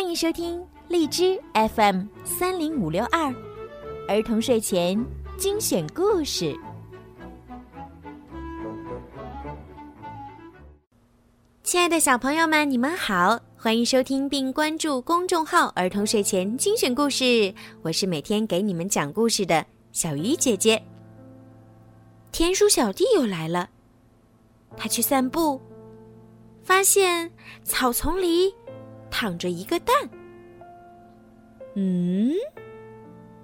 欢迎收听荔枝 FM30562 儿童睡前精选故事。亲爱的小朋友们，你们好，欢迎收听并关注公众号儿童睡前精选故事，我是每天给你们讲故事的小鱼姐姐。田鼠小弟又来了，他去散步，发现草丛里躺着一个蛋。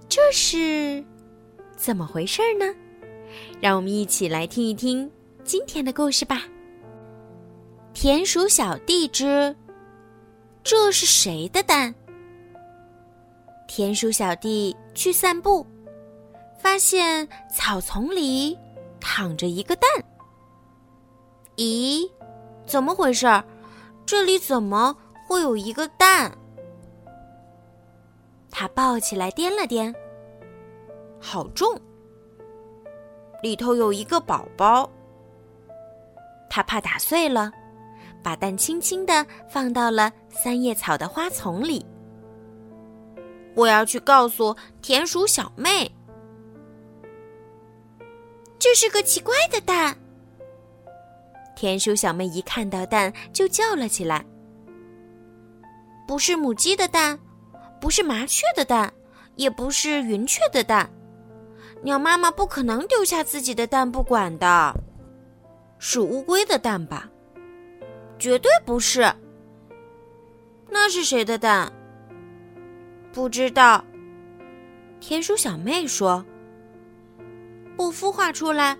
这是怎么回事呢？让我们一起来听一听今天的故事吧。田鼠小弟之这是谁的蛋？田鼠小弟去散步，发现草丛里躺着一个蛋。咦，怎么回事？这里怎么会有一个蛋？他抱起来掂了掂，好重，里头有一个宝宝。他怕打碎了，把蛋轻轻地放到了三叶草的花丛里。我要去告诉田鼠小妹，这是个奇怪的蛋。田鼠小妹一看到蛋就叫了起来，不是母鸡的蛋，不是麻雀的蛋，也不是云雀的蛋。鸟妈妈不可能丢下自己的蛋不管的。是乌龟的蛋吧？绝对不是。那是谁的蛋？不知道。田鼠小妹说，不孵化出来，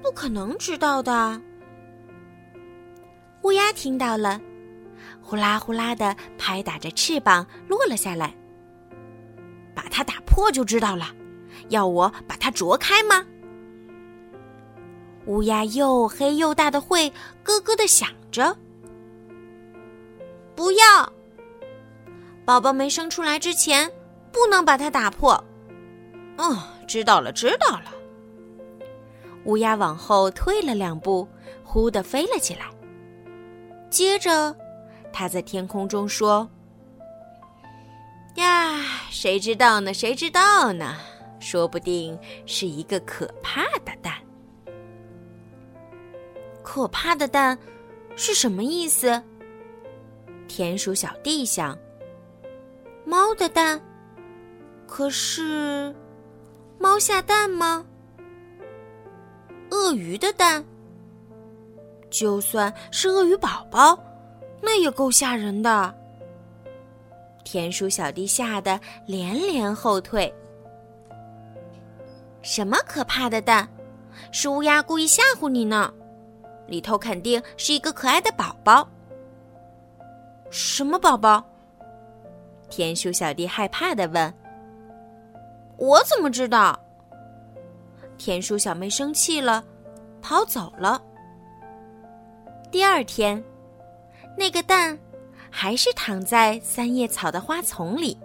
不可能知道的。乌鸦听到了，呼啦呼啦地拍打着翅膀落了下来。把它打破就知道了，要我把它啄开吗？乌鸦又黑又大的喙咯咯地响着。不要，宝宝没生出来之前不能把它打破。知道了知道了。乌鸦往后退了2步，忽地飞了起来。接着他在天空中说，呀，谁知道呢，谁知道呢，说不定是一个可怕的蛋。可怕的蛋是什么意思？田鼠小弟想，猫的蛋，可是猫下蛋吗？鳄鱼的蛋，就算是鳄鱼宝宝，那也够吓人的。田鼠小弟吓得连连后退。什么可怕的蛋？是乌鸦故意吓唬你呢，里头肯定是一个可爱的宝宝。什么宝宝？田鼠小弟害怕地问。我怎么知道？田鼠小妹生气了，跑走了。第二天，那个蛋还是躺在三叶草的花丛里。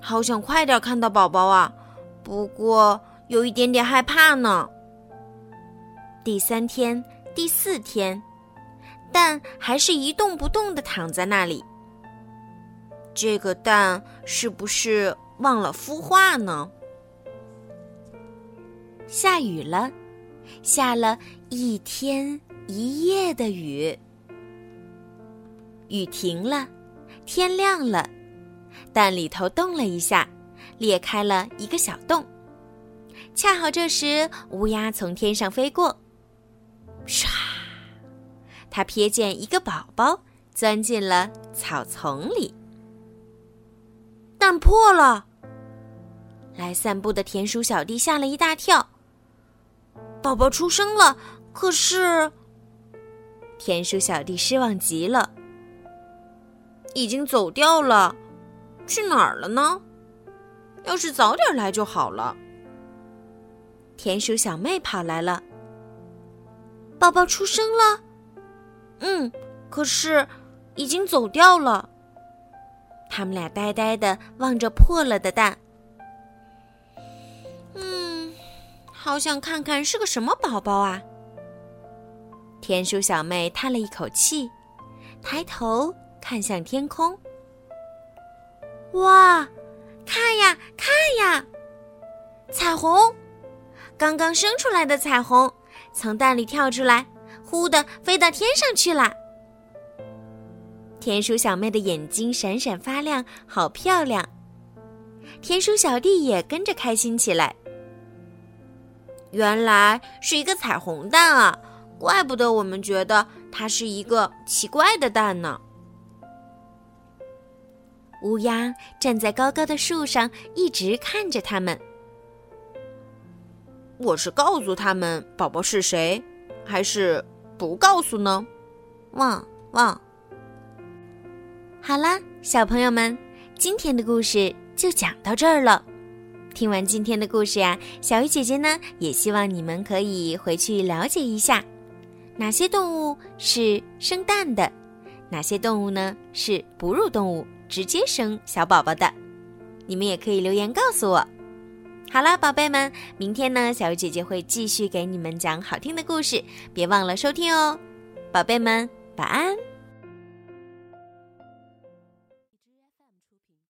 好想快点看到宝宝啊，不过有一点点害怕呢。第3天，第4天，蛋还是一动不动地躺在那里。这个蛋是不是忘了孵化呢？下雨了，下了1天1夜的雨。雨停了，天亮了，蛋里头动了一下，裂开了一个小洞。恰好这时，乌鸦从天上飞过，唰，它瞥见一个宝宝钻进了草丛里。蛋破了！来散步的田鼠小弟吓了一大跳。宝宝出生了，可是……田鼠小弟失望极了。已经走掉了，去哪儿了呢？要是早点来就好了。田鼠小妹跑来了，宝宝出生了，可是已经走掉了。他们俩呆呆地望着破了的蛋。好想看看是个什么宝宝啊。田鼠小妹叹了一口气，抬头看向天空，哇，看呀看呀，彩虹！刚刚生出来的彩虹从蛋里跳出来，忽地飞到天上去了。田鼠小妹的眼睛闪闪发亮，好漂亮！田鼠小弟也跟着开心起来。原来是一个彩虹蛋啊，怪不得我们觉得它是一个奇怪的蛋呢。乌鸦站在高高的树上，一直看着他们。我是告诉他们宝宝是谁，还是不告诉呢？汪汪！好啦，小朋友们，今天的故事就讲到这儿了。听完今天的故事呀，小鱼姐姐呢也希望你们可以回去了解一下，哪些动物是生蛋的，哪些动物呢是哺乳动物，直接生小宝宝的。你们也可以留言告诉我。好了，宝贝们，明天呢小鱼姐姐会继续给你们讲好听的故事，别忘了收听哦。宝贝们，晚安。